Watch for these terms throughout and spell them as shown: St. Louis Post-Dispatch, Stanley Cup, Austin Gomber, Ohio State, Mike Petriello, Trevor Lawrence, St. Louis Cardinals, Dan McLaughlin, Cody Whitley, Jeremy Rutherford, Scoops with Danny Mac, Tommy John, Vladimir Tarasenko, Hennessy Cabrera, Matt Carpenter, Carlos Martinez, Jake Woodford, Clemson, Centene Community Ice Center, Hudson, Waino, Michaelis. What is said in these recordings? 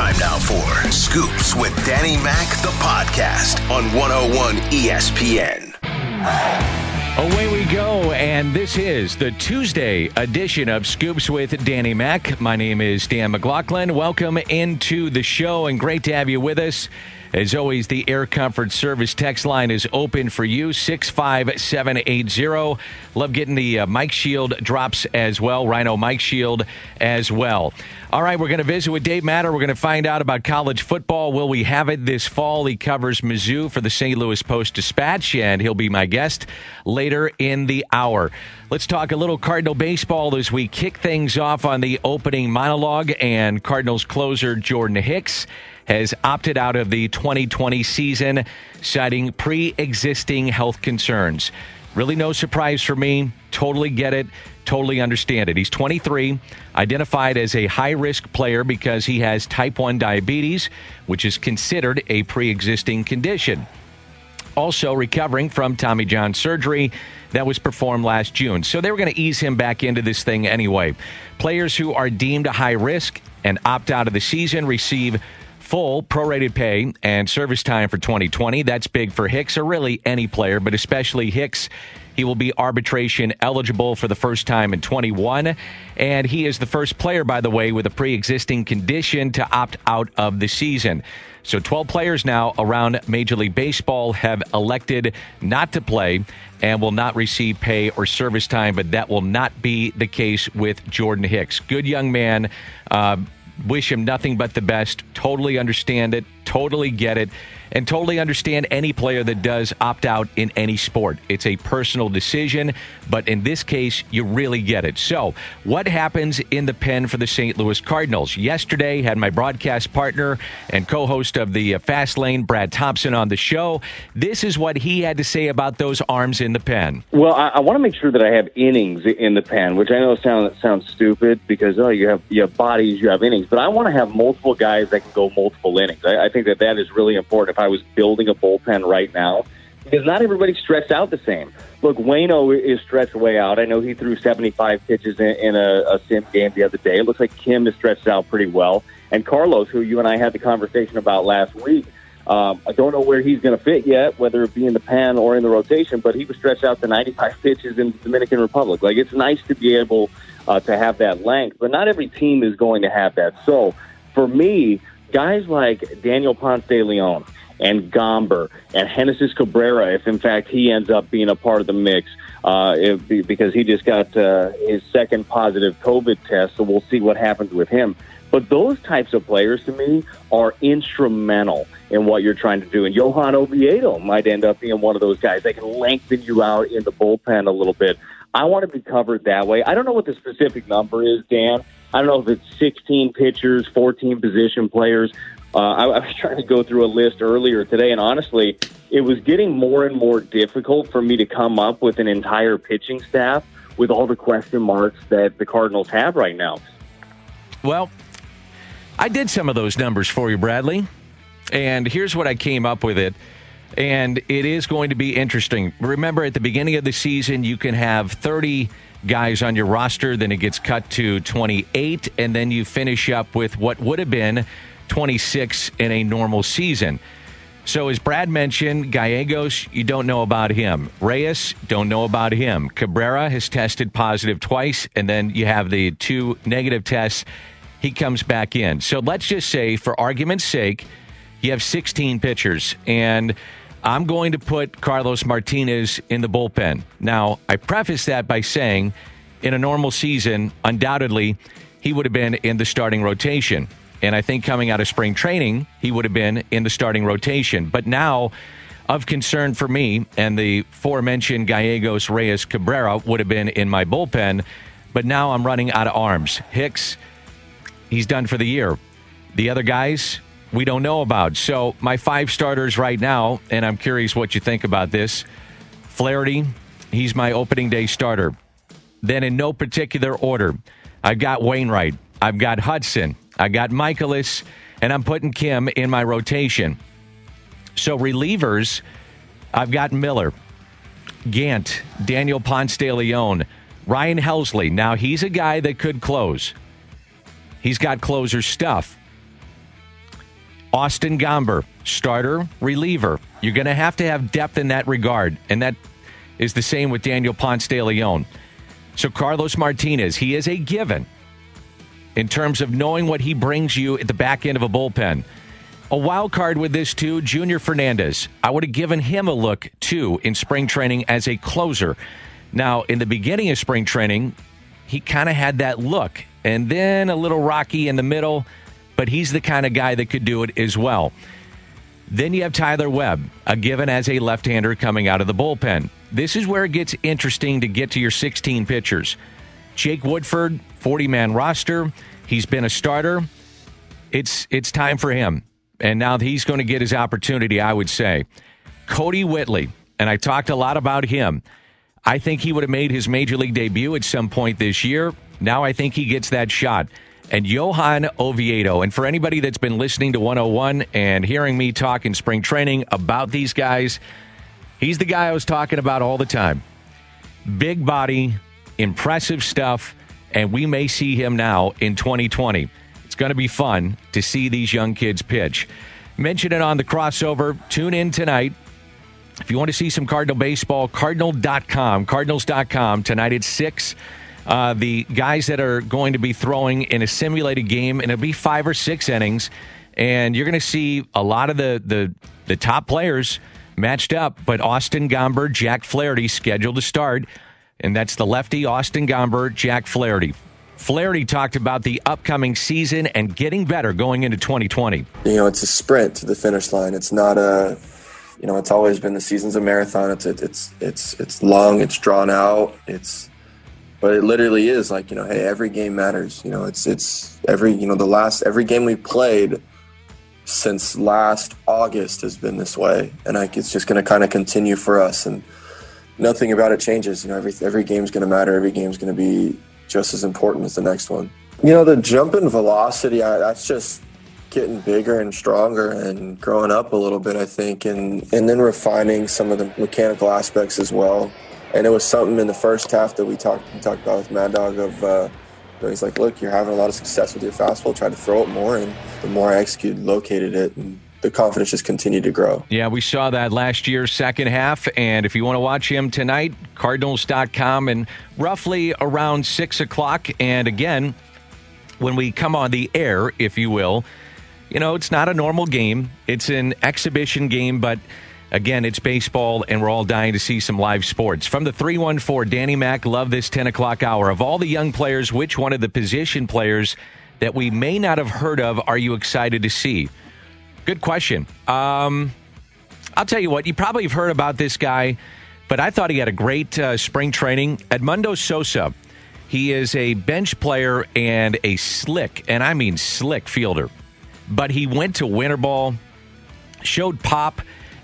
Time now for Scoops with Danny Mac, the podcast on 101 ESPN. Away we go, and this is the Tuesday edition of Scoops with Danny Mac. My name is Dan McLaughlin. Welcome into the show, and great to have you with us. As always, the Air Comfort Service text line is open for you, 65780. Love getting the Mike Shield drops as well, Rhino Mike Shield as well. All right, we're going to visit with Dave Matter. We're going to find out about college football. Will we have it this fall? He covers Mizzou for the St. Louis Post-Dispatch, and he'll be my guest later in the hour. Let's talk a little Cardinal baseball as we kick things off on the opening monologue, and Cardinals closer Jordan Hicks has opted out of the 2020 season, citing pre-existing health concerns. Really no surprise for me. Totally get it. Totally understand it. He's 23, identified as a high-risk player because he has type 1 diabetes, which is considered a pre-existing condition. Also recovering from Tommy John surgery that was performed last June. So they were going to ease him back into this thing anyway. Players who are deemed a high risk and opt out of the season receive full prorated pay and service time for 2020. That's big for Hicks, or really any player, but especially Hicks. He will be arbitration eligible for the first time in 21. And he is the first player, by the way, with a pre-existing condition to opt out of the season. So 12 players now around Major League Baseball have elected not to play and will not receive pay or service time, but that will not be the case with Jordan Hicks. Good young man. Wish him nothing but the best. Totally understand it. Totally get it. And totally understand any player that does opt out in any sport. It's a personal decision, but in this case, you really get it. So what happens in the pen for the St. Louis Cardinals? Yesterday, had my broadcast partner and co-host of the Fast Lane, Brad Thompson, on the show. This is what he had to say about those arms in the pen. Well, I want to make sure that I have innings in the pen, which I know sounds stupid because, you have bodies, you have innings. But I want to have multiple guys that can go multiple innings. I think that is really important. I was building a bullpen right now because not everybody's stretched out the same. Look, Waino is stretched way out. I know he threw 75 pitches in a sim game the other day. It looks like Kim is stretched out pretty well. And Carlos, who you and I had the conversation about last week, I don't know where he's going to fit yet, whether it be in the pen or in the rotation, but he was stretched out to 95 pitches in the Dominican Republic. Like, it's nice to be able to have that length, but not every team is going to have that. So, for me, guys like Daniel Ponce de Leon and Gomber and Hennessy Cabrera, if in fact he ends up being a part of the mix, because he just got his second positive COVID test, so we'll see what happens with him. But those types of players, to me, are instrumental in what you're trying to do. And Johan Oviedo might end up being one of those guys that can lengthen you out in the bullpen a little bit. I want to be covered that way. I don't know what the specific number is, Dan. I don't know if it's 16 pitchers, 14 position players. I was trying to go through a list earlier today, and honestly, it was getting more and more difficult for me to come up with an entire pitching staff with all the question marks that the Cardinals have right now. Well, I did some of those numbers for you, Bradley, and here's what I came up with it, and it is going to be interesting. Remember, at the beginning of the season, you can have 30 guys on your roster, then it gets cut to 28, and then you finish up with what would have been 26 in a normal season. So as Brad mentioned, Gallegos, you don't know about him. Reyes, don't know about him. Cabrera has tested positive twice, and then you have the two negative tests. He comes back in. So let's just say, for argument's sake, you have 16 pitchers, and I'm going to put Carlos Martinez in the bullpen. Now, I preface that by saying, in a normal season, undoubtedly, he would have been in the starting rotation. And I think coming out of spring training, he would have been in the starting rotation. But now, of concern for me, and the aforementioned Gallegos, Reyes, Cabrera would have been in my bullpen, but now I'm running out of arms. Hicks, he's done for the year. The other guys, we don't know about. So my five starters right now, and I'm curious what you think about this. Flaherty, he's my opening day starter. Then in no particular order, I've got Wainwright. I've got Hudson. I got Michaelis, and I'm putting Kim in my rotation. So relievers, I've got Miller, Gant, Daniel Ponce de Leon, Ryan Helsley. Now, he's a guy that could close. He's got closer stuff. Austin Gomber, starter, reliever. You're going to have depth in that regard, and that is the same with Daniel Ponce de Leon. So Carlos Martinez, he is a given in terms of knowing what he brings you at the back end of a bullpen. A wild card with this, too, Junior Fernandez. I would have given him a look, too, in spring training as a closer. Now, in the beginning of spring training, he kind of had that look, and then a little rocky in the middle, but he's the kind of guy that could do it as well. Then you have Tyler Webb, a given as a left-hander coming out of the bullpen. This is where it gets interesting to get to your 16 pitchers. Jake Woodford, 40-man roster. He's been a starter. It's time for him. And now he's going to get his opportunity, I would say. Cody Whitley, and I talked a lot about him. I think he would have made his Major League debut at some point this year. Now I think he gets that shot. And Johan Oviedo. And for anybody that's been listening to 101 and hearing me talk in spring training about these guys, he's the guy I was talking about all the time. Big body, impressive stuff, and we may see him now in 2020. It's going to be fun to see these young kids pitch. Mention it on the crossover. Tune in tonight. If you want to see some Cardinal baseball, cardinal.com, cardinals.com. Tonight at 6, the guys that are going to be throwing in a simulated game, and it'll be 5 or 6 innings, and you're going to see a lot of the top players matched up, but Austin Gomber, Jack Flaherty scheduled to start, and that's the lefty, Austin Gomber, Jack Flaherty. Flaherty talked about the upcoming season and getting better going into 2020. You know, it's a sprint to the finish line. It's not a, you know, it's always been the season's a marathon. It's long, it's drawn out. But it literally is like, you know, hey, every game matters. You know, every game we played since last August has been this way. And it's just going to kind of continue for us, and nothing about it changes. You know, every game's going to matter. Every game's going to be just as important as the next one. You know, the jump in velocity, that's just getting bigger and stronger and growing up a little bit, I think, and then refining some of the mechanical aspects as well. And it was something in the first half that we talked about with Mad Dog of, he's like, look, you're having a lot of success with your fastball, try to throw it more, and the more I executed, located it, and the confidence just continued to grow. Yeah, we saw that last year's second half, and if you want to watch him tonight, cardinals.com, and roughly around 6 o'clock, and again, when we come on the air, if you will, you know, it's not a normal game. It's an exhibition game, but again, it's baseball, and we're all dying to see some live sports. From the 314, Danny Mac, love this 10 o'clock hour. Of all the young players, which one of the position players that we may not have heard of are you excited to see? Good question. I'll tell you what, you probably have heard about this guy, but I thought he had a great spring training. Edmundo Sosa. He is a bench player and a slick, and I mean slick fielder. But he went to winter ball, showed pop,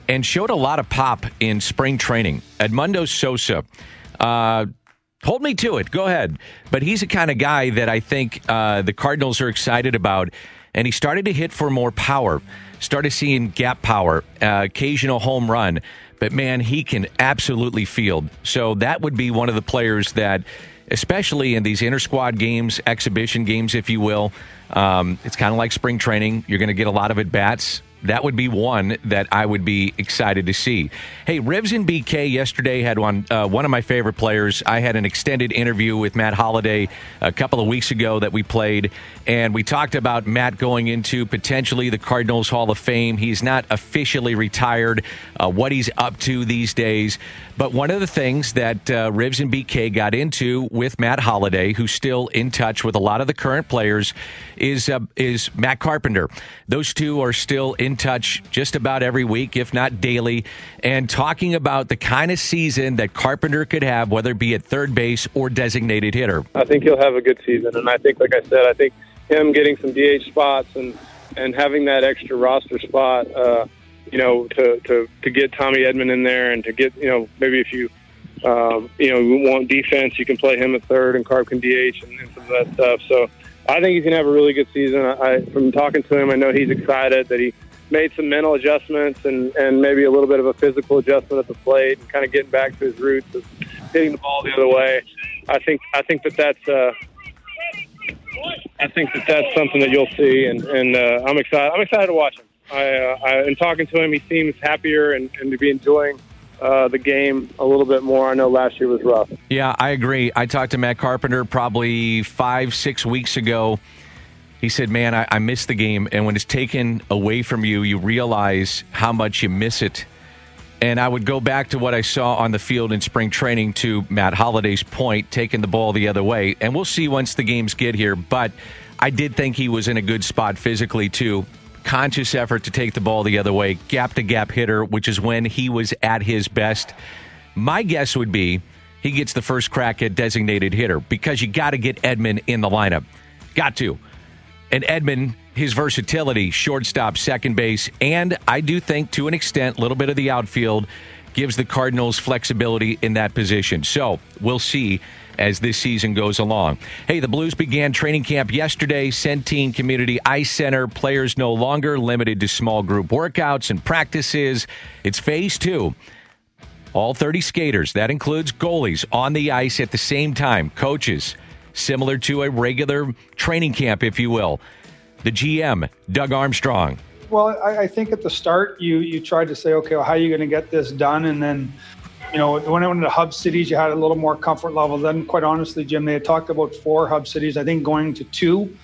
and showed a lot of pop in spring training. Edmundo Sosa. Hold me to it. Go ahead. But he's the kind of guy that I think the Cardinals are excited about. And he started to hit for more power. Started seeing gap power, occasional home run. But, man, he can absolutely field. So that would be one of the players that, especially in these inter-squad games, exhibition games, if you will, it's kind of like spring training. You're going to get a lot of at-bats. That would be one that I would be excited to see. Hey, Rivs and BK yesterday had one of my favorite players. I had an extended interview with Matt Holliday a couple of weeks ago that we played, and we talked about Matt going into potentially the Cardinals Hall of Fame. He's not officially retired, what he's up to these days. But one of the things that Rivs and BK got into with Matt Holliday, who's still in touch with a lot of the current players, is Matt Carpenter. Those two are still in touch just about every week, if not daily, and talking about the kind of season that Carpenter could have, whether it be at third base or designated hitter. I think he'll have a good season, and I think, like I said, I think him getting some DH spots and having that extra roster spot, you know, to get Tommy Edman in there and to get, you know, maybe if you, you know, want defense, you can play him at third and Carp can DH and some of that stuff. So I think he's going to have a really good season. From talking to him, I know he's excited that he made some mental adjustments and maybe a little bit of a physical adjustment at the plate and kind of getting back to his roots of hitting the ball the other way. I think that's something that you'll see, and I'm excited. I'm excited to watch him. In talking to him, he seems happier and to be enjoying the game a little bit more. I know last year was rough. Yeah, I agree. I talked to Matt Carpenter probably 5-6 weeks ago. He said, man, I miss the game. And when it's taken away from you, you realize how much you miss it. And I would go back to what I saw on the field in spring training to Matt Holliday's point, taking the ball the other way. And we'll see once the games get here. But I did think he was in a good spot physically, too. Conscious effort to take the ball the other way. Gap-to-gap hitter, which is when he was at his best. My guess would be he gets the first crack at designated hitter because you got to get Edmund in the lineup. Got to. And Edmund, his versatility, shortstop, second base, and I do think to an extent, a little bit of the outfield gives the Cardinals flexibility in that position. So we'll see as this season goes along. Hey, the Blues began training camp yesterday. Centene Community Ice Center. Players no longer limited to small group workouts and practices. It's phase two. All 30 skaters, that includes goalies, on the ice at the same time. Coaches, similar to a regular training camp, if you will. The GM, Doug Armstrong. Well, I think at the start, you tried to say, okay, well, how are you going to get this done? And then, you know, when I went to hub cities, you had a little more comfort level. Then, quite honestly, Jim, they had talked about 4 hub cities. I think going to 2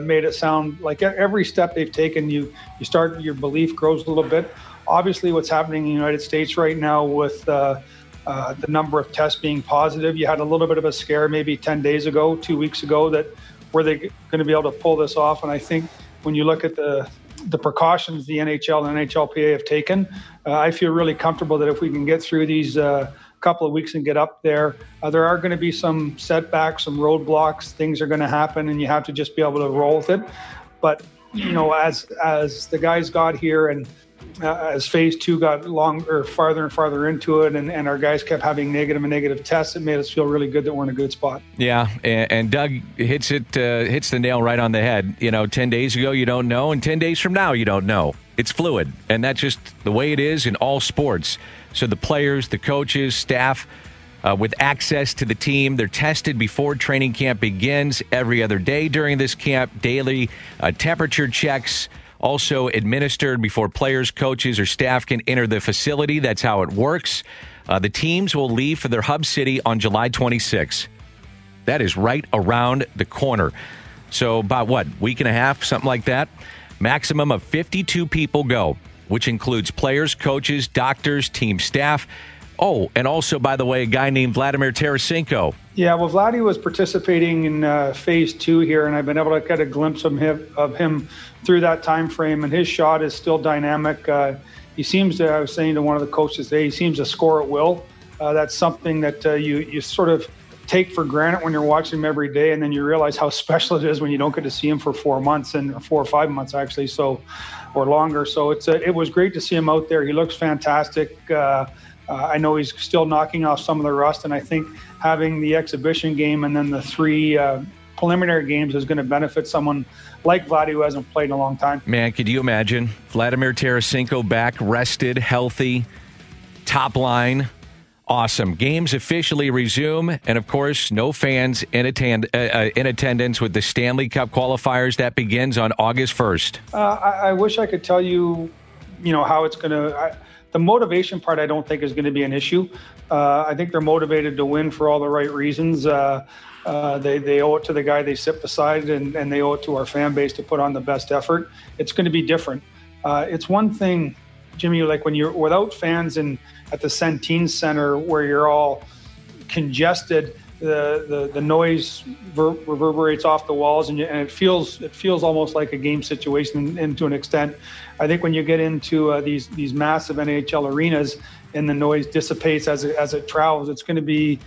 made it sound like every step they've taken, you start, your belief grows a little bit. Obviously, what's happening in the United States right now with the number of tests being positive, you had a little bit of a scare maybe 10 days ago, 2 weeks ago, that were they going to be able to pull this off? And I think when you look at the precautions the NHL and NHLPA have taken, I feel really comfortable that if we can get through these couple of weeks and get up there, there are going to be some setbacks, some roadblocks, things are going to happen, and you have to just be able to roll with it. But, you know, as the guys got here and as phase two got longer, farther and farther into it, and our guys kept having negative tests, it made us feel really good that we're in a good spot. Yeah, and Doug hits the nail right on the head. You know, 10 days ago you don't know, and 10 days from now you don't know. It's fluid, and that's just the way it is in all sports. So the players, the coaches, staff with access to the team, they're tested before training camp begins every other day during this camp, daily temperature checks, also administered before players, coaches, or staff can enter the facility. That's how it works. The teams will leave for their hub city on July 26th. That is right around the corner. So about, what, week and a half, something like that? Maximum of 52 people go, which includes players, coaches, doctors, team staff. Oh, and also, by the way, a guy named Vladimir Tarasenko. Yeah, well, Vladdy was participating in phase two here, and I've been able to get a glimpse of him through that time frame, and his shot is still dynamic. He seems to, I was saying to one of the coaches today, he seems to score at will. That's something that you sort of take for granted when you're watching him every day, and then you realize how special it is when you don't get to see him for 4 months, and 4 or 5 months actually, so, or longer. So it was great to see him out there. He looks fantastic. I know he's still knocking off some of the rust, and I think having the exhibition game and then the 3 preliminary games is going to benefit someone like Vladdy who hasn't played in a long time. Man, could you imagine? Vladimir Tarasenko back, rested, healthy, top line, awesome. Games officially resume, and of course, no fans in attendance with the Stanley Cup qualifiers. That begins on August 1st. I wish I could tell you, you know, how it's going to... The motivation part, I don't think, is going to be an issue. I think they're motivated to win for all the right reasons. They owe it to the guy they sit beside, and they owe it to our fan base to put on the best effort. It's going to be different. It's one thing, Jimmy, like when you're without fans and at the Centene Center where you're all congested, the noise reverberates off the walls, and it feels almost like a game situation, and to an extent, I think when you get into these massive NHL arenas and the noise dissipates as it travels, it's going to be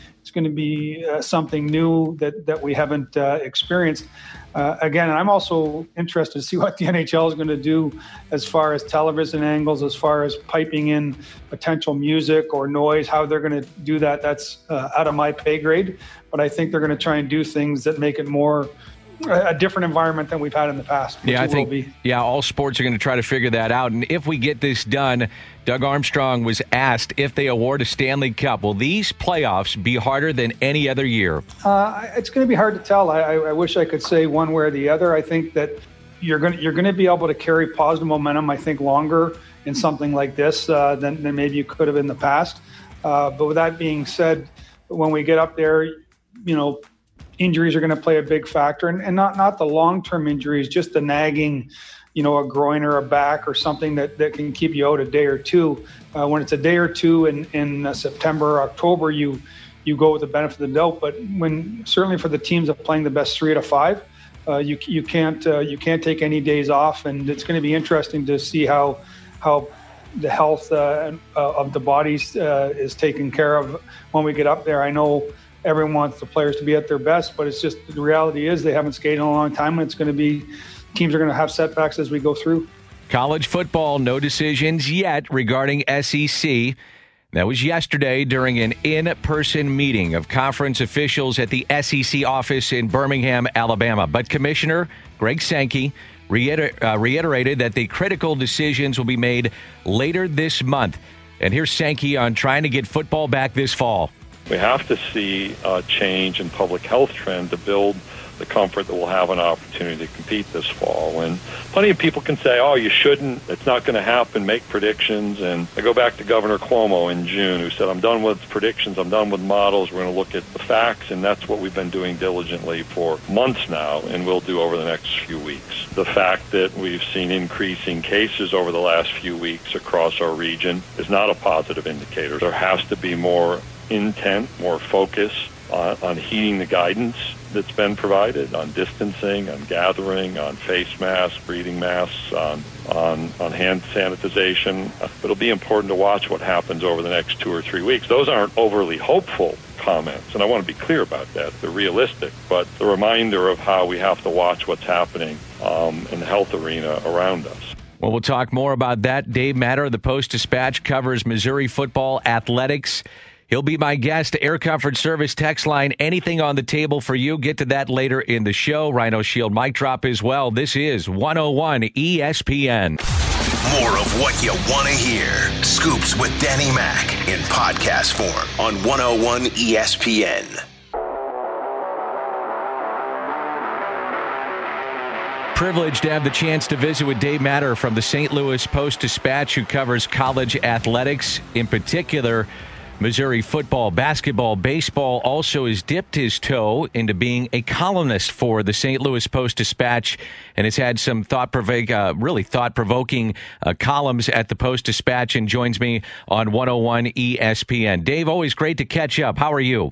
something new that we haven't experienced. Again, I'm also interested to see what the NHL is going to do as far as television angles, as far as piping in potential music or noise, how they're going to do that. That's out of my pay grade. But I think they're going to try and do things that make it more a different environment than we've had in the past. Yeah, I think, yeah, all sports are going to try to figure that out. And if we get this done, Doug Armstrong was asked if they award a Stanley Cup, will these playoffs be harder than any other year? It's going to be hard to tell. I wish I could say one way or the other. I think that you're going to be able to carry positive momentum, I think, longer in something like this than maybe you could have in the past. But with that being said, when we get up there, you know, injuries are going to play a big factor, and not the long-term injuries, just the nagging, you know, a groin or a back or something that can keep you out a day or two. When it's a day or two in September or October, you go with the benefit of the doubt. But when certainly for the teams that are playing the best 3 out of 5, you can't take any days off, and it's going to be interesting to see how the health of the bodies is taken care of when we get up there. I know everyone wants the players to be at their best, but it's just the reality is they haven't skated in a long time, and it's going to be teams are going to have setbacks as we go through. College football, no decisions yet regarding SEC. That was yesterday during an in-person meeting of conference officials at the SEC office in Birmingham, Alabama. But Commissioner Greg Sankey reiterated that the critical decisions will be made later this month. And here's Sankey on trying to get football back this fall. We have to see a change in public health trend to build the comfort that we'll have an opportunity to compete this fall. And plenty of people can say, oh, you shouldn't, it's not going to happen, make predictions. And I go back to Governor Cuomo in June, who said, I'm done with predictions, I'm done with models, we're going to look at the facts. And that's what we've been doing diligently for months now, and we'll do over the next few weeks. The fact that we've seen increasing cases over the last few weeks across our region is not a positive indicator. There has to be more intent, more focus on heeding the guidance that's been provided on distancing, on gathering, on face masks, breathing masks, on hand sanitization. It'll be important to watch what happens over the next 2 or 3 weeks. Those aren't overly hopeful comments, and I want to be clear about that. They're realistic, but the reminder of how we have to watch what's happening in the health arena around us. Well, we'll talk more about that. Dave Matter of the Post-Dispatch covers Missouri football athletics. He'll be my guest. Air Comfort Service text line, anything on the table for you. Get to that later in the show. Rhino Shield mic drop as well. This is 101 ESPN. More of what you want to hear. Scoops with Danny Mac in podcast form on 101 ESPN. Privileged to have the chance to visit with Dave Matter from the St. Louis Post-Dispatch, who covers college athletics, in particular Missouri football, basketball, baseball. Also has dipped his toe into being a columnist for the St. Louis Post-Dispatch, and has had some thought-provoking columns at the Post-Dispatch, and joins me on 101 ESPN. Dave, always great to catch up. How are you?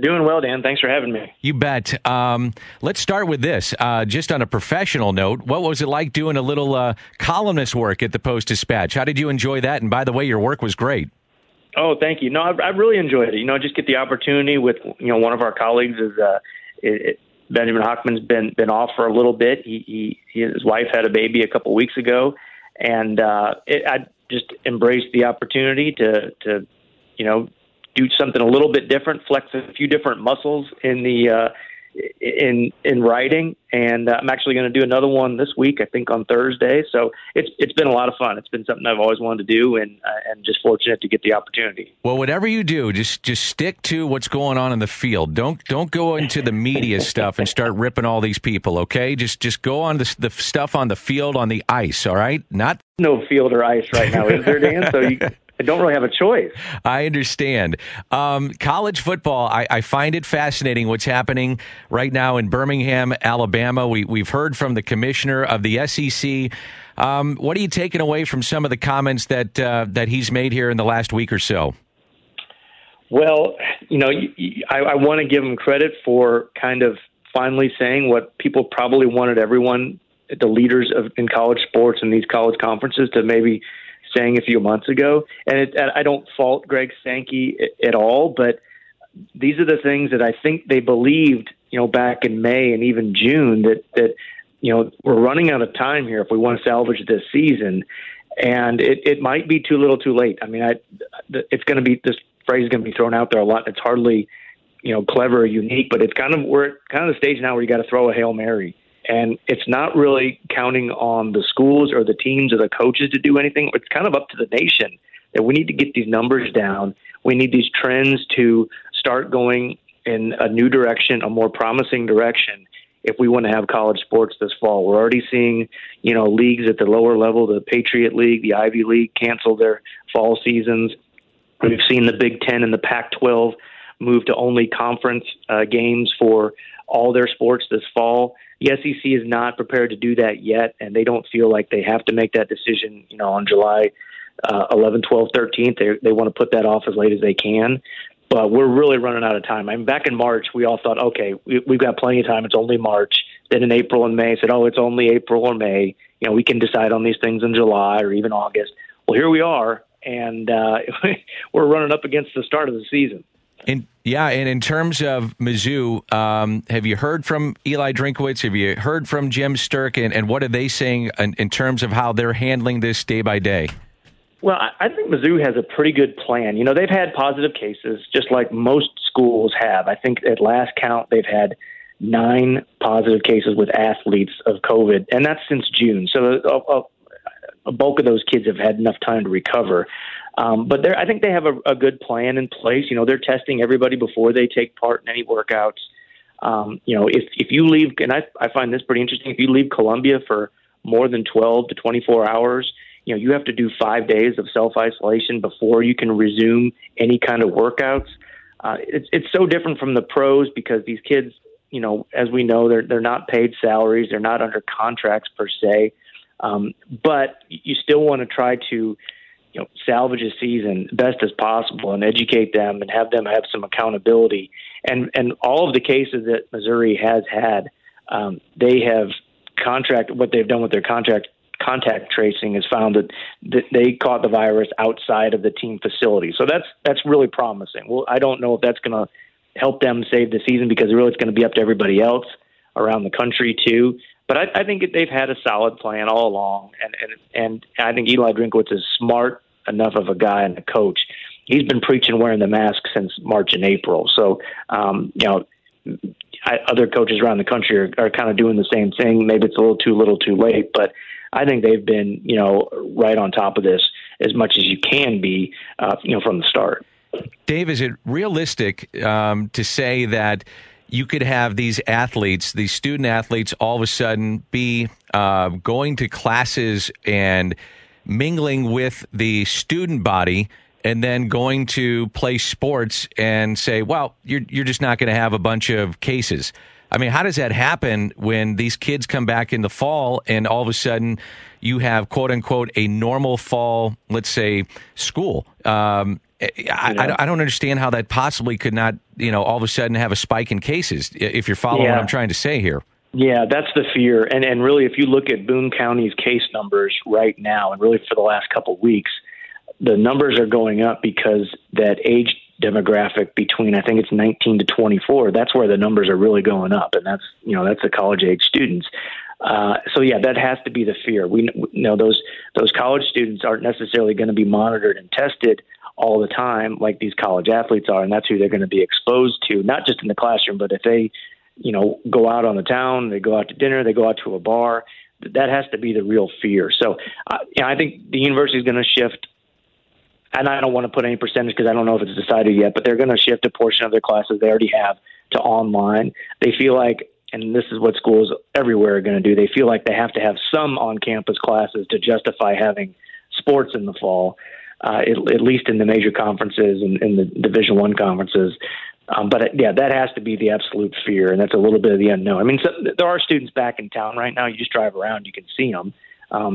Doing well, Dan. Thanks for having me. You bet. Let's start with this. Just on a professional note, what was it like doing a little columnist work at the Post-Dispatch? How did you enjoy that? And by the way, your work was great. Oh, thank you. No, I really enjoyed it. You know, just get the opportunity with, you know, one of our colleagues is Benjamin Hockman's been off for a little bit. His wife had a baby a couple weeks ago, and I just embraced the opportunity to you know, do something a little bit different, flex a few different muscles in the in writing, and I'm actually going to do another one this week, I think on Thursday. So it's been a lot of fun. It's been something I've always wanted to do, and just fortunate to get the opportunity. Well, whatever you do, just stick to what's going on in the field. Don't go into the media stuff and start ripping all these people. Okay, just go on the stuff on the field, on the ice. All right, not no field or ice right now, is there, Dan? So you. I don't really have a choice. I understand. College football, I find it fascinating what's happening right now in Birmingham, Alabama. We've heard from the commissioner of the SEC. What are you taking away from some of the comments that he's made here in the last week or so? Well, you know, I want to give him credit for kind of finally saying what people probably wanted everyone, the leaders in college sports and these college conferences, to maybe – saying a few months ago. And I don't fault Greg Sankey at all, but these are the things that I think they believed, you know, back in May and even June, that you know, we're running out of time here if we want to salvage this season, and it might be too little, too late. I mean, it's going to be, this phrase is going to be thrown out there a lot. It's hardly, you know, clever or unique, but it's we're kind of the stage now where you got to throw a Hail Mary. And it's not really counting on the schools or the teams or the coaches to do anything. It's kind of up to the nation that we need to get these numbers down. We need these trends to start going in a new direction, a more promising direction. if we want to have college sports this fall. We're already seeing, you know, leagues at the lower level, the Patriot League, the Ivy League, cancel their fall seasons. We've seen the Big Ten and the Pac-12 move to only conference games for all their sports this fall. The SEC is not prepared to do that yet, and they don't feel like they have to make that decision, you know, on July 11, 12, 13th. They want to put that off as late as they can. But we're really running out of time. I mean, back in March, we all thought, okay, we've got plenty of time. It's only March. Then in April and May, said, oh, it's only April or May. You know, we can decide on these things in July or even August. Well, here we are, and we're running up against the start of the season. And in terms of Mizzou, have you heard from Eli Drinkwitz? Have you heard from Jim Sterk? And what are they saying in terms of how they're handling this day by day? Well, I think Mizzou has a pretty good plan. You know, they've had positive cases, just like most schools have. I think at last count, they've had 9 positive cases with athletes of COVID, and that's since June. So a bulk of those kids have had enough time to recover. But I think they have a good plan in place. You know, they're testing everybody before they take part in any workouts. You know, if you leave, and I find this pretty interesting, if you leave Columbia for more than 12 to 24 hours, you know, you have to do 5 days of self-isolation before you can resume any kind of workouts. It's so different from the pros because these kids, you know, as we know, they're not paid salaries. They're not under contracts per se. But you still want to try to, you know, salvage a season best as possible and educate them and have them have some accountability. And all of the cases that Missouri has had, they have what they've done with their contact tracing has found that they caught the virus outside of the team facility. So that's really promising. Well, I don't know if that's going to help them save the season because really it's going to be up to everybody else around the country too. But I think they've had a solid plan all along. And I think Eli Drinkwitz is smart enough of a guy and a coach. He's been preaching wearing the mask since March and April. So, you know, other coaches around the country are kind of doing the same thing. Maybe it's a little too late, but I think they've been, you know, right on top of this as much as you can be, you know, from the start. Dave, is it realistic to say that you could have these athletes, these student athletes, all of a sudden be going to classes and mingling with the student body and then going to play sports and say, well, you're just not going to have a bunch of cases? I mean, how does that happen when these kids come back in the fall and all of a sudden you have, quote unquote, a normal fall, let's say, school? I don't understand how that possibly could not, you know, all of a sudden have a spike in cases, if you're following what I'm trying to say here. Yeah, that's the fear. And really, if you look at Boone County's case numbers right now, and really for the last couple of weeks, the numbers are going up because that age demographic between, I think it's 19 to 24, that's where the numbers are really going up. And that's, you know, that's the college age students. So yeah, that has to be the fear. We know those college students aren't necessarily going to be monitored and tested all the time like these college athletes are. And that's who they're going to be exposed to, not just in the classroom, but if they, you know, go out on the town, they go out to dinner, they go out to a bar, that has to be the real fear. So I think the university is going to shift. And I don't want to put any percentage because I don't know if it's decided yet, but they're going to shift a portion of their classes they already have to online. They feel like, and this is what schools everywhere are going to do, they feel like they have to have some on-campus classes to justify having sports in the fall, at least in the major conferences and in the Division I conferences. But that has to be the absolute fear, and that's a little bit of the unknown. I mean, there are students back in town right now. You just drive around, you can see them.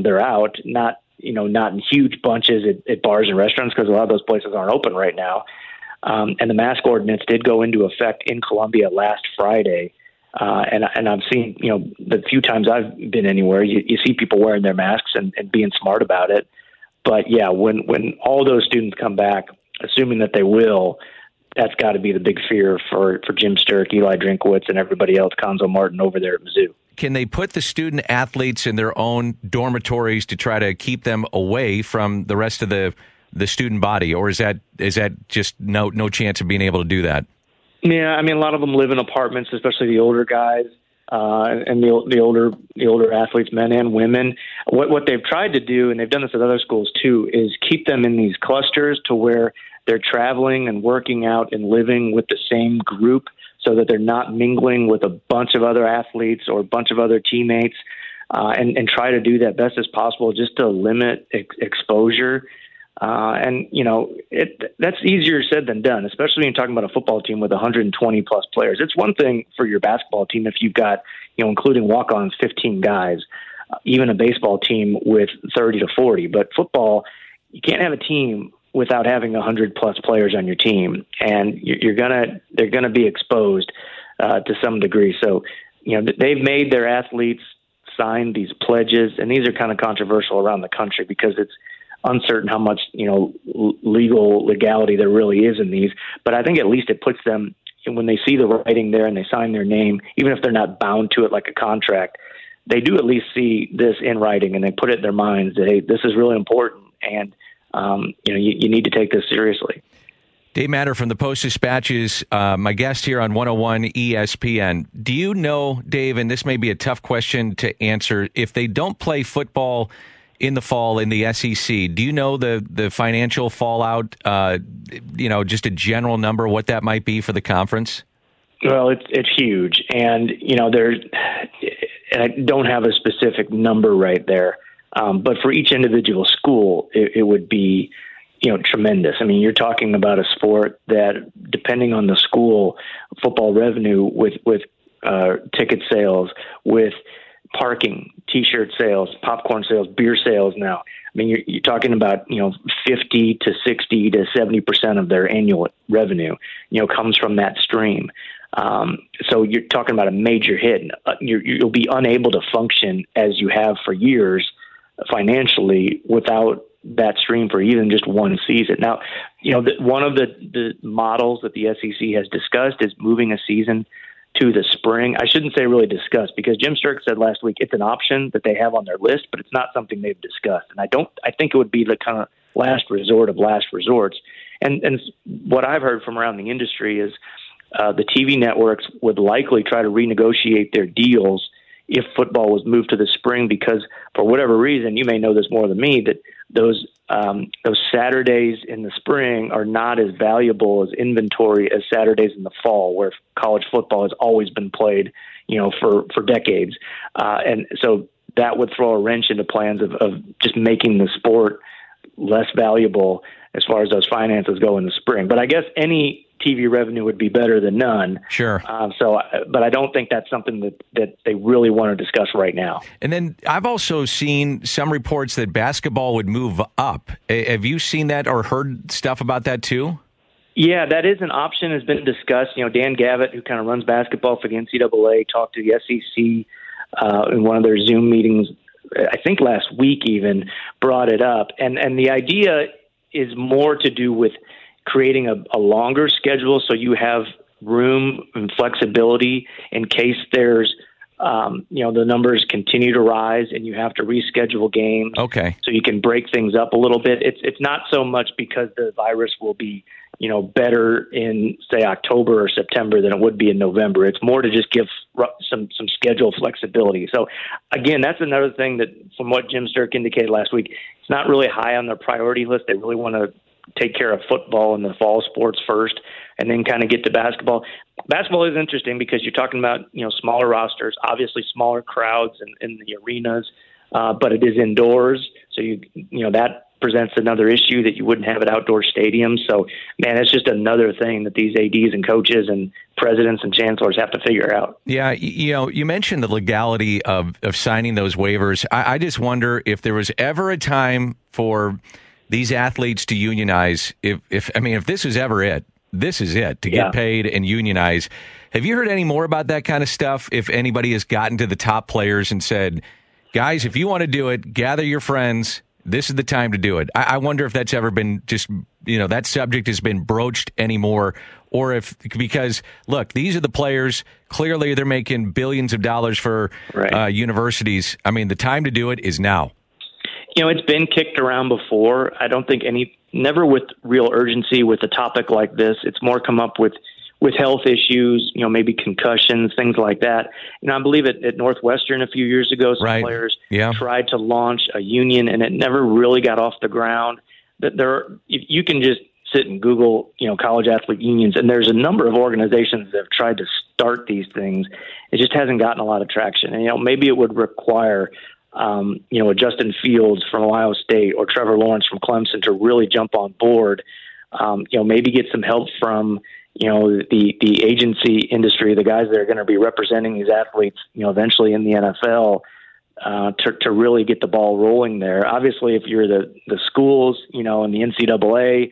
They're out, not in huge bunches at bars and restaurants because a lot of those places aren't open right now. And the mask ordinance did go into effect in Columbia last Friday. And I've seen, you know, the few times I've been anywhere, you see people wearing their masks and being smart about it. But yeah, when all those students come back, assuming that they will, that's got to be the big fear for Jim Sterk, Eli Drinkwitz, and everybody else, Conzo Martin over there at Mizzou. Can they put the student athletes in their own dormitories to try to keep them away from the rest of the student body, or is that just no chance of being able to do that? Yeah, I mean, a lot of them live in apartments, especially the older guys and the older athletes, men and women. What they've tried to do, and they've done this at other schools too, is keep them in these clusters to where they're traveling and working out and living with the same group. so that they're not mingling with a bunch of other athletes or a bunch of other teammates, and try to do that best as possible just to limit exposure. And, you know, that's easier said than done, especially when you're talking about a football team with 120 plus players. It's one thing for your basketball team if you've got, you know, including walk-ons, 15 guys, even a baseball team with 30 to 40. But football, you can't have a team without having 100 plus players on your team, and they're gonna be exposed to some degree. So, you know, they've made their athletes sign these pledges, and these are kind of controversial around the country because it's uncertain how much, you know, legality there really is in these. But I think at least it puts them, when they see the writing there and they sign their name, even if they're not bound to it like a contract, they do at least see this in writing, and they put it in their minds that, hey, this is really important, and you know, you need to take this seriously. Dave Matter from the Post-Dispatch is my guest here on 101 ESPN. Do you know, Dave, and this may be a tough question to answer, if they don't play football in the fall in the SEC, do you know the financial fallout, you know, just a general number, what that might be for the conference? Well, it's huge. And, you know, I don't have a specific number right there. But for each individual school, it would be, you know, tremendous. I mean, you're talking about a sport that, depending on the school, football revenue with ticket sales, with parking, T-shirt sales, popcorn sales, beer sales. Now, I mean, you're talking about, you know, 50 to 60 to 70% of their annual revenue, you know, comes from that stream. So you're talking about a major hit. You'll be unable to function as you have for years financially without that stream for even just one season. Now, you know, one of the models that the SEC has discussed is moving a season to the spring. I shouldn't say really discussed, because Jim Sterk said last week it's an option that they have on their list, but it's not something they've discussed. And I think it would be the kind of last resort of last resorts. And what I've heard from around the industry is the TV networks would likely try to renegotiate their deals if football was moved to the spring, because for whatever reason, you may know this more than me, that those Saturdays in the spring are not as valuable as inventory as Saturdays in the fall, where college football has always been played, you know, for decades. And so that would throw a wrench into plans of just making the sport less valuable as far as those finances go in the spring. But I guess any TV revenue would be better than none. Sure. But I don't think that's something that they really want to discuss right now. And then I've also seen some reports that basketball would move up. Have you seen that or heard stuff about that too? Yeah, that is an option, has been discussed. You know, Dan Gavitt, who kind of runs basketball for the NCAA, talked to the SEC in one of their Zoom meetings, I think last week even, brought it up. And the idea is more to do with creating a longer schedule so you have room and flexibility in case there's, you know, the numbers continue to rise and you have to reschedule games. Okay. So you can break things up a little bit. It's not so much because the virus will be, you know, better in, say, October or September than it would be in November. It's more to just give some schedule flexibility. So, again, that's another thing that, from what Jim Sterk indicated last week, it's not really high on their priority list. They really want to take care of football and the fall sports first, and then kind of get to basketball. Basketball is interesting because you're talking about, you know, smaller rosters, obviously smaller crowds in the arenas, but it is indoors. So, you know, that presents another issue that you wouldn't have at outdoor stadiums. So, man, it's just another thing that these ADs and coaches and presidents and chancellors have to figure out. Yeah, you know, you mentioned the legality of signing those waivers. I just wonder if there was ever a time for these athletes to unionize. If this is ever it, this is it, to get paid and unionize. Have you heard any more about that kind of stuff? If anybody has gotten to the top players and said, guys, if you want to do it, gather your friends, this is the time to do it. I wonder if that's ever been just, you know, that subject has been broached anymore, or if, because look, these are the players. Clearly they're making billions of dollars for universities. I mean, the time to do it is now. You know, it's been kicked around before. I don't think never with real urgency with a topic like this. It's more come up with health issues, you know, maybe concussions, things like that. And I believe at Northwestern a few years ago, some players tried to launch a union, and it never really got off the ground. That you can just sit and Google, college athlete unions, and there's a number of organizations that have tried to start these things. It just hasn't gotten a lot of traction. And, maybe it would require, a Justin Fields from Ohio State or Trevor Lawrence from Clemson to really jump on board, maybe get some help from, the agency industry, the guys that are going to be representing these athletes, eventually in the NFL, to really get the ball rolling there. Obviously, if you're the schools, and the NCAA,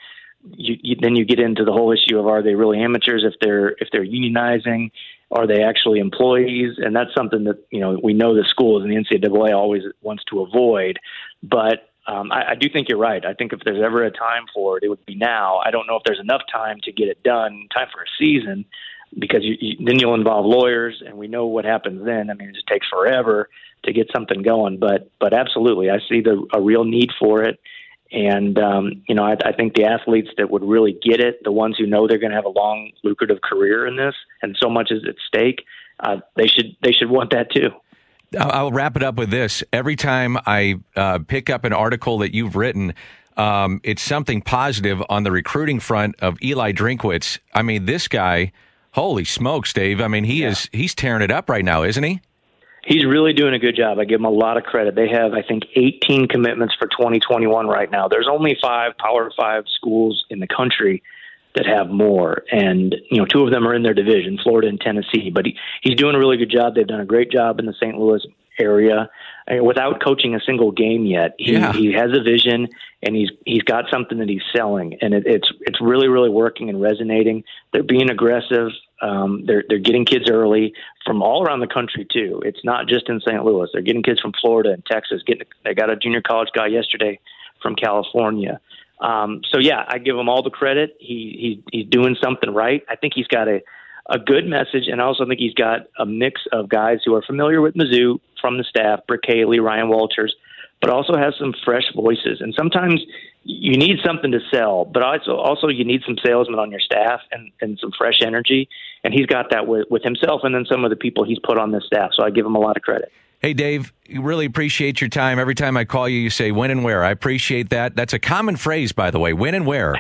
then you get into the whole issue of, are they really amateurs? If they're unionizing, are they actually employees? And that's something that, we know the schools and the NCAA always wants to avoid. But I do think you're right. I think if there's ever a time for it, it would be now. I don't know if there's enough time to get it done, time for a season, because then you'll involve lawyers, and we know what happens then. I mean, it just takes forever to get something going. But absolutely, I see a real need for it. And, I think the athletes that would really get it, the ones who know they're going to have a long, lucrative career in this, and so much is at stake, they should want that too. I'll wrap it up with this. Every time I pick up an article that you've written, it's something positive on the recruiting front of Eli Drinkwitz. I mean, this guy, holy smokes, Dave. I mean, he's tearing it up right now, isn't he? He's really doing a good job. I give him a lot of credit. They have, I think, 18 commitments for 2021 right now. There's only 5 Power 5 schools in the country that have more. And, 2 of them are in their division, Florida and Tennessee. But he's doing a really good job. They've done a great job in the St. Louis area without coaching a single game yet. He has a vision, and he's got something that he's selling. And it's really, really working and resonating. They're being aggressive. They're getting kids early from all around the country too. It's not just in St. Louis. They're getting kids from Florida and Texas. They got a junior college guy yesterday from California. I give him all the credit. He's doing something right. I think he's got a good message, and I also think he's got a mix of guys who are familiar with Mizzou from the staff, Brick Haley, Ryan Walters, but also has some fresh voices. And sometimes you need something to sell, but also you need some salesmen on your staff and some fresh energy. And he's got that with himself and then some of the people he's put on this staff. So I give him a lot of credit. Hey, Dave, you really appreciate your time. Every time I call you, you say when and where. I appreciate that. That's a common phrase, by the way, when and where.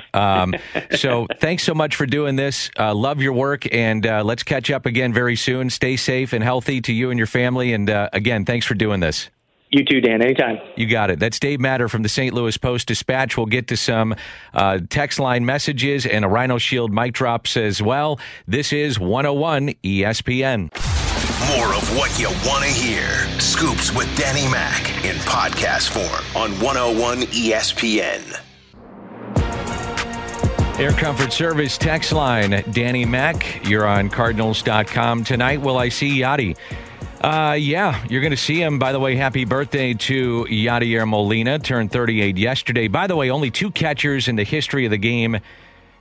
So thanks so much for doing this. Love your work, and let's catch up again very soon. Stay safe and healthy to you and your family. And again, thanks for doing this. You too, Dan. Anytime. You got it. That's Dave Matter from the St. Louis Post-Dispatch. We'll get to some text line messages and a Rhino Shield mic drops as well. This is 101 ESPN. More of what you want to hear. Scoops with Danny Mac in podcast form on 101 ESPN. Air Comfort Service text line. Danny Mac, you're on Cardinals.com tonight. Will I see Yachty? You're going to see him. By the way, happy birthday to Yadier Molina, turned 38 yesterday. By the way, only 2 catchers in the history of the game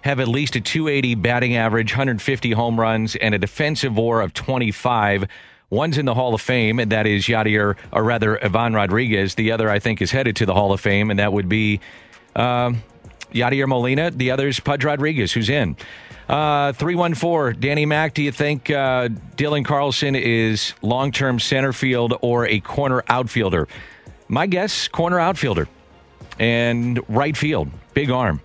have at least a 280 batting average, 150 home runs, and a defensive WAR of 25. One's in the Hall of Fame, and that is Ivan Rodriguez. The other, I think, is headed to the Hall of Fame, and that would be Yadier Molina. The other is Pudge Rodriguez, who's in. 314, Danny Mac, do you think Dylan Carlson is long-term center field or a corner outfielder? My guess, corner outfielder and right field, big arm.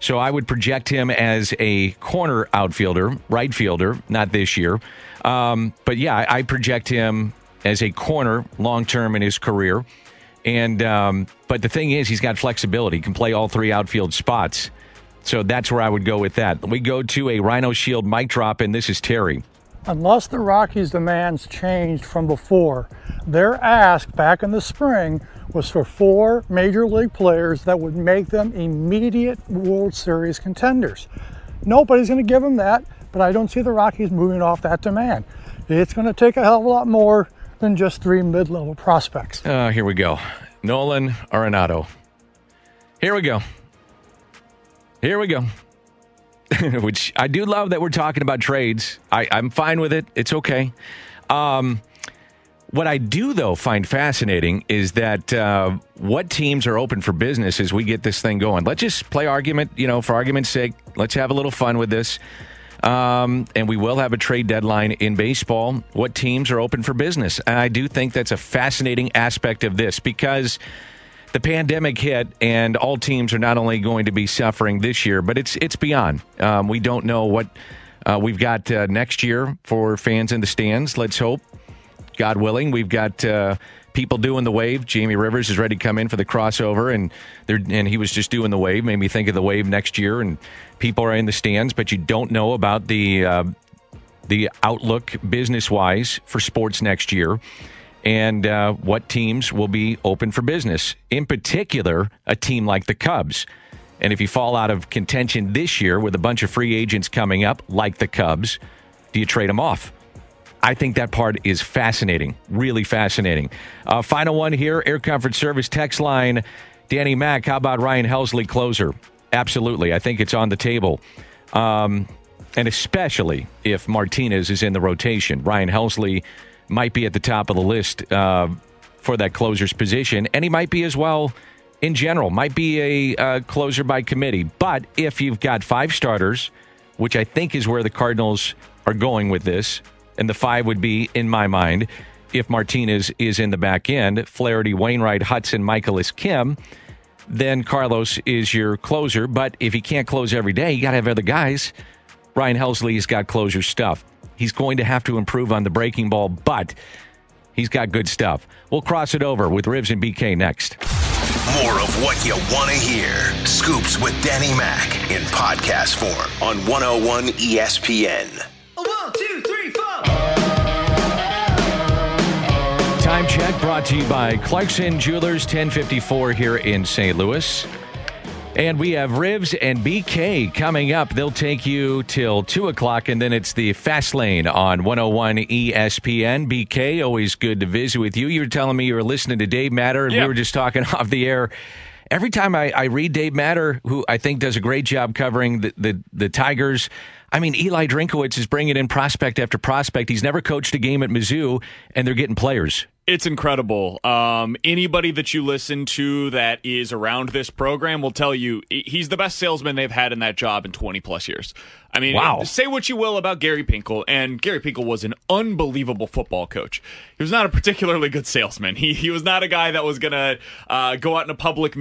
So I would project him as a corner outfielder, right fielder, not this year. I project him as a corner long-term in his career. And but the thing is, he's got flexibility. He can play all 3 outfield spots. So that's where I would go with that. We go to a Rhino Shield mic drop, and this is Terry. Unless the Rockies' demands changed from before, their ask back in the spring was for 4 major league players that would make them immediate World Series contenders. Nobody's going to give them that, but I don't see the Rockies moving off that demand. It's going to take a hell of a lot more than just 3 mid-level prospects. Here we go. Nolan Arenado. Here we go. Which I do love that we're talking about trades. I'm fine with it. It's okay. What I do, though, find fascinating is that what teams are open for business as we get this thing going. Let's just play argument, for argument's sake. Let's have a little fun with this. And we will have a trade deadline in baseball. What teams are open for business? And I do think that's a fascinating aspect of this because the pandemic hit, and all teams are not only going to be suffering this year, but it's beyond. We don't know what we've got next year for fans in the stands. Let's hope, God willing, we've got people doing the wave. Jamie Rivers is ready to come in for the crossover, and he was just doing the wave. Made me think of the wave next year, and people are in the stands, but you don't know about the outlook business-wise for sports next year, and what teams will be open for business, in particular, a team like the Cubs. And if you fall out of contention this year with a bunch of free agents coming up, like the Cubs, do you trade them off? I think that part is fascinating, really fascinating. Final one here, Air Comfort Service text line, Danny Mac, how about Ryan Helsley closer? Absolutely. I think it's on the table. And especially if Martinez is in the rotation. Ryan Helsley might be at the top of the list for that closer's position, and he might be as well in general. Might be a closer by committee. But if you've got five starters, which I think is where the Cardinals are going with this, and the five would be, in my mind, if Martinez is in the back end, Flaherty, Wainwright, Hudson, Michaelis, Kim, then Carlos is your closer. But if he can't close every day, you got to have other guys. Ryan Helsley's got closer stuff. He's going to have to improve on the breaking ball, but he's got good stuff. We'll cross it over with Ribs and BK next. More of what you want to hear. Scoops with Danny Mac in podcast form on 101 ESPN. 1, 2, 3, 4. Time check brought to you by Clarkson Jewelers, 1054 here in St. Louis. And we have Ribs and BK coming up. They'll take you till 2 o'clock, and then it's the Fast Lane on 101 ESPN. BK, always good to visit with you. You were telling me you were listening to Dave Matter, and we were just talking off the air. Every time I read Dave Matter, who I think does a great job covering the Tigers, I mean, Eli Drinkwitz is bringing in prospect after prospect. He's never coached a game at Mizzou, and they're getting players. It's incredible. Anybody that you listen to that is around this program will tell you he's the best salesman they've had in that job in 20-plus years. I mean, wow. Say what you will about Gary Pinkel, and Gary Pinkel was an unbelievable football coach. He was not a particularly good salesman. He was not a guy that was going to go out in a public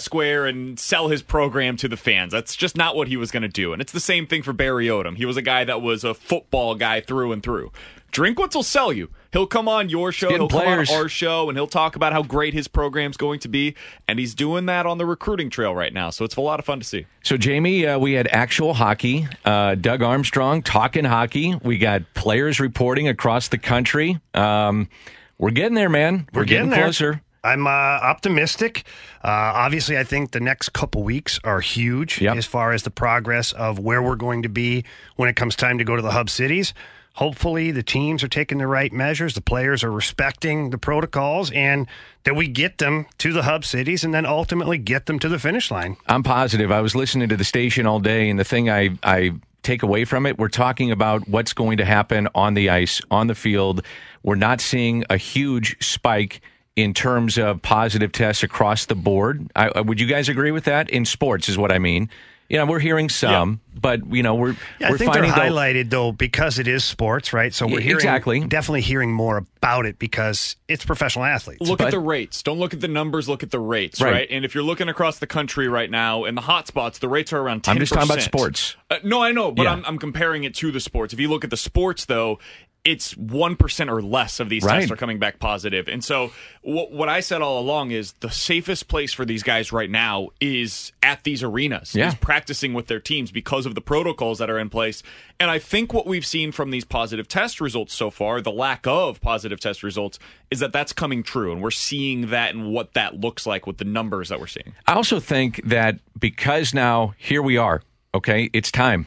square and sell his program to the fans. That's just not what he was going to do, and it's the same thing for Barry Odom. He was a guy that was a football guy through and through. Drinkwitz will sell you. He'll come on your show, he'll come on our show, and he'll talk about how great his program's going to be, and he's doing that on the recruiting trail right now, so it's a lot of fun to see. So, Jamie, we had actual hockey. Doug Armstrong talking hockey. We got players reporting across the country. We're getting there, man. We're getting closer. I'm optimistic. Obviously, I think the next couple weeks are huge as far as the progress of where we're going to be when it comes time to go to the hub cities. Hopefully, the teams are taking the right measures, the players are respecting the protocols, and that we get them to the hub cities and then ultimately get them to the finish line. I'm positive. I was listening to the station all day, and the thing I take away from it, we're talking about what's going to happen on the ice, on the field. We're not seeing a huge spike in terms of positive tests across the board. Would you guys agree with that? In sports is what I mean. We're hearing some, but, we're finding... I think they're highlighted, though, because it is sports, right? So we're definitely hearing more about it because it's professional athletes. Look at the rates. Don't look at the numbers. Look at the rates, right? And if you're looking across the country right now, in the hot spots, the rates are around 10%. I'm just talking about sports. No, I know, but I'm comparing it to the sports. If you look at the sports, though, it's 1% or less of these tests are coming back positive. And so what I said all along is the safest place for these guys right now is at these arenas, is practicing with their teams because of the protocols that are in place. And I think what we've seen from these positive test results so far, the lack of positive test results, is that that's coming true. And we're seeing that and what that looks like with the numbers that we're seeing. I also think that because now here we are, okay, it's time.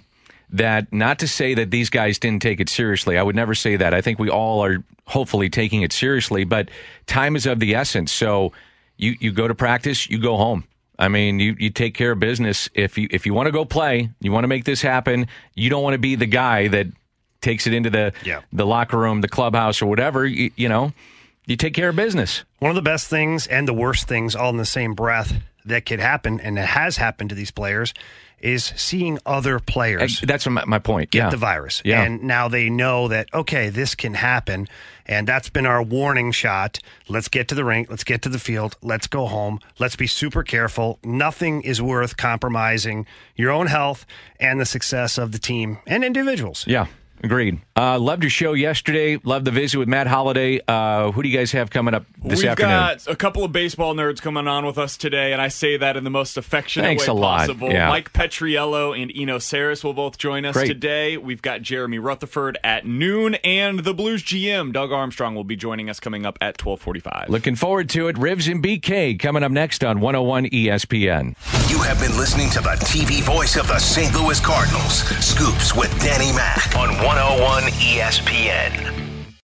That not to say that these guys didn't take it seriously. I would never say that. I think we all are hopefully taking it seriously, but time is of the essence. So you go to practice, you go home. I mean, you take care of business. If you want to go play, you want to make this happen, you don't want to be the guy that takes it into the locker room, the clubhouse, or whatever, you take care of business. One of the best things and the worst things all in the same breath that could happen, and it has happened to these players, is seeing other players. That's my point. Get the virus. Yeah. And now they know that, okay, this can happen. And that's been our warning shot. Let's get to the rink. Let's get to the field. Let's go home. Let's be super careful. Nothing is worth compromising your own health and the success of the team and individuals. Yeah, agreed. Loved your show yesterday. Loved the visit with Matt Holliday. Who do you guys have coming up this afternoon? We've got a couple of baseball nerds coming on with us today, and I say that in the most affectionate way possible. Yeah. Mike Petriello and Eno Saris will both join us today. We've got Jeremy Rutherford at noon, and the Blues GM, Doug Armstrong, will be joining us coming up at 12:45. Looking forward to it. Rivs and BK coming up next on 101 ESPN. You have been listening to the TV voice of the St. Louis Cardinals, Scoops with Danny Mac on 101 ESPN.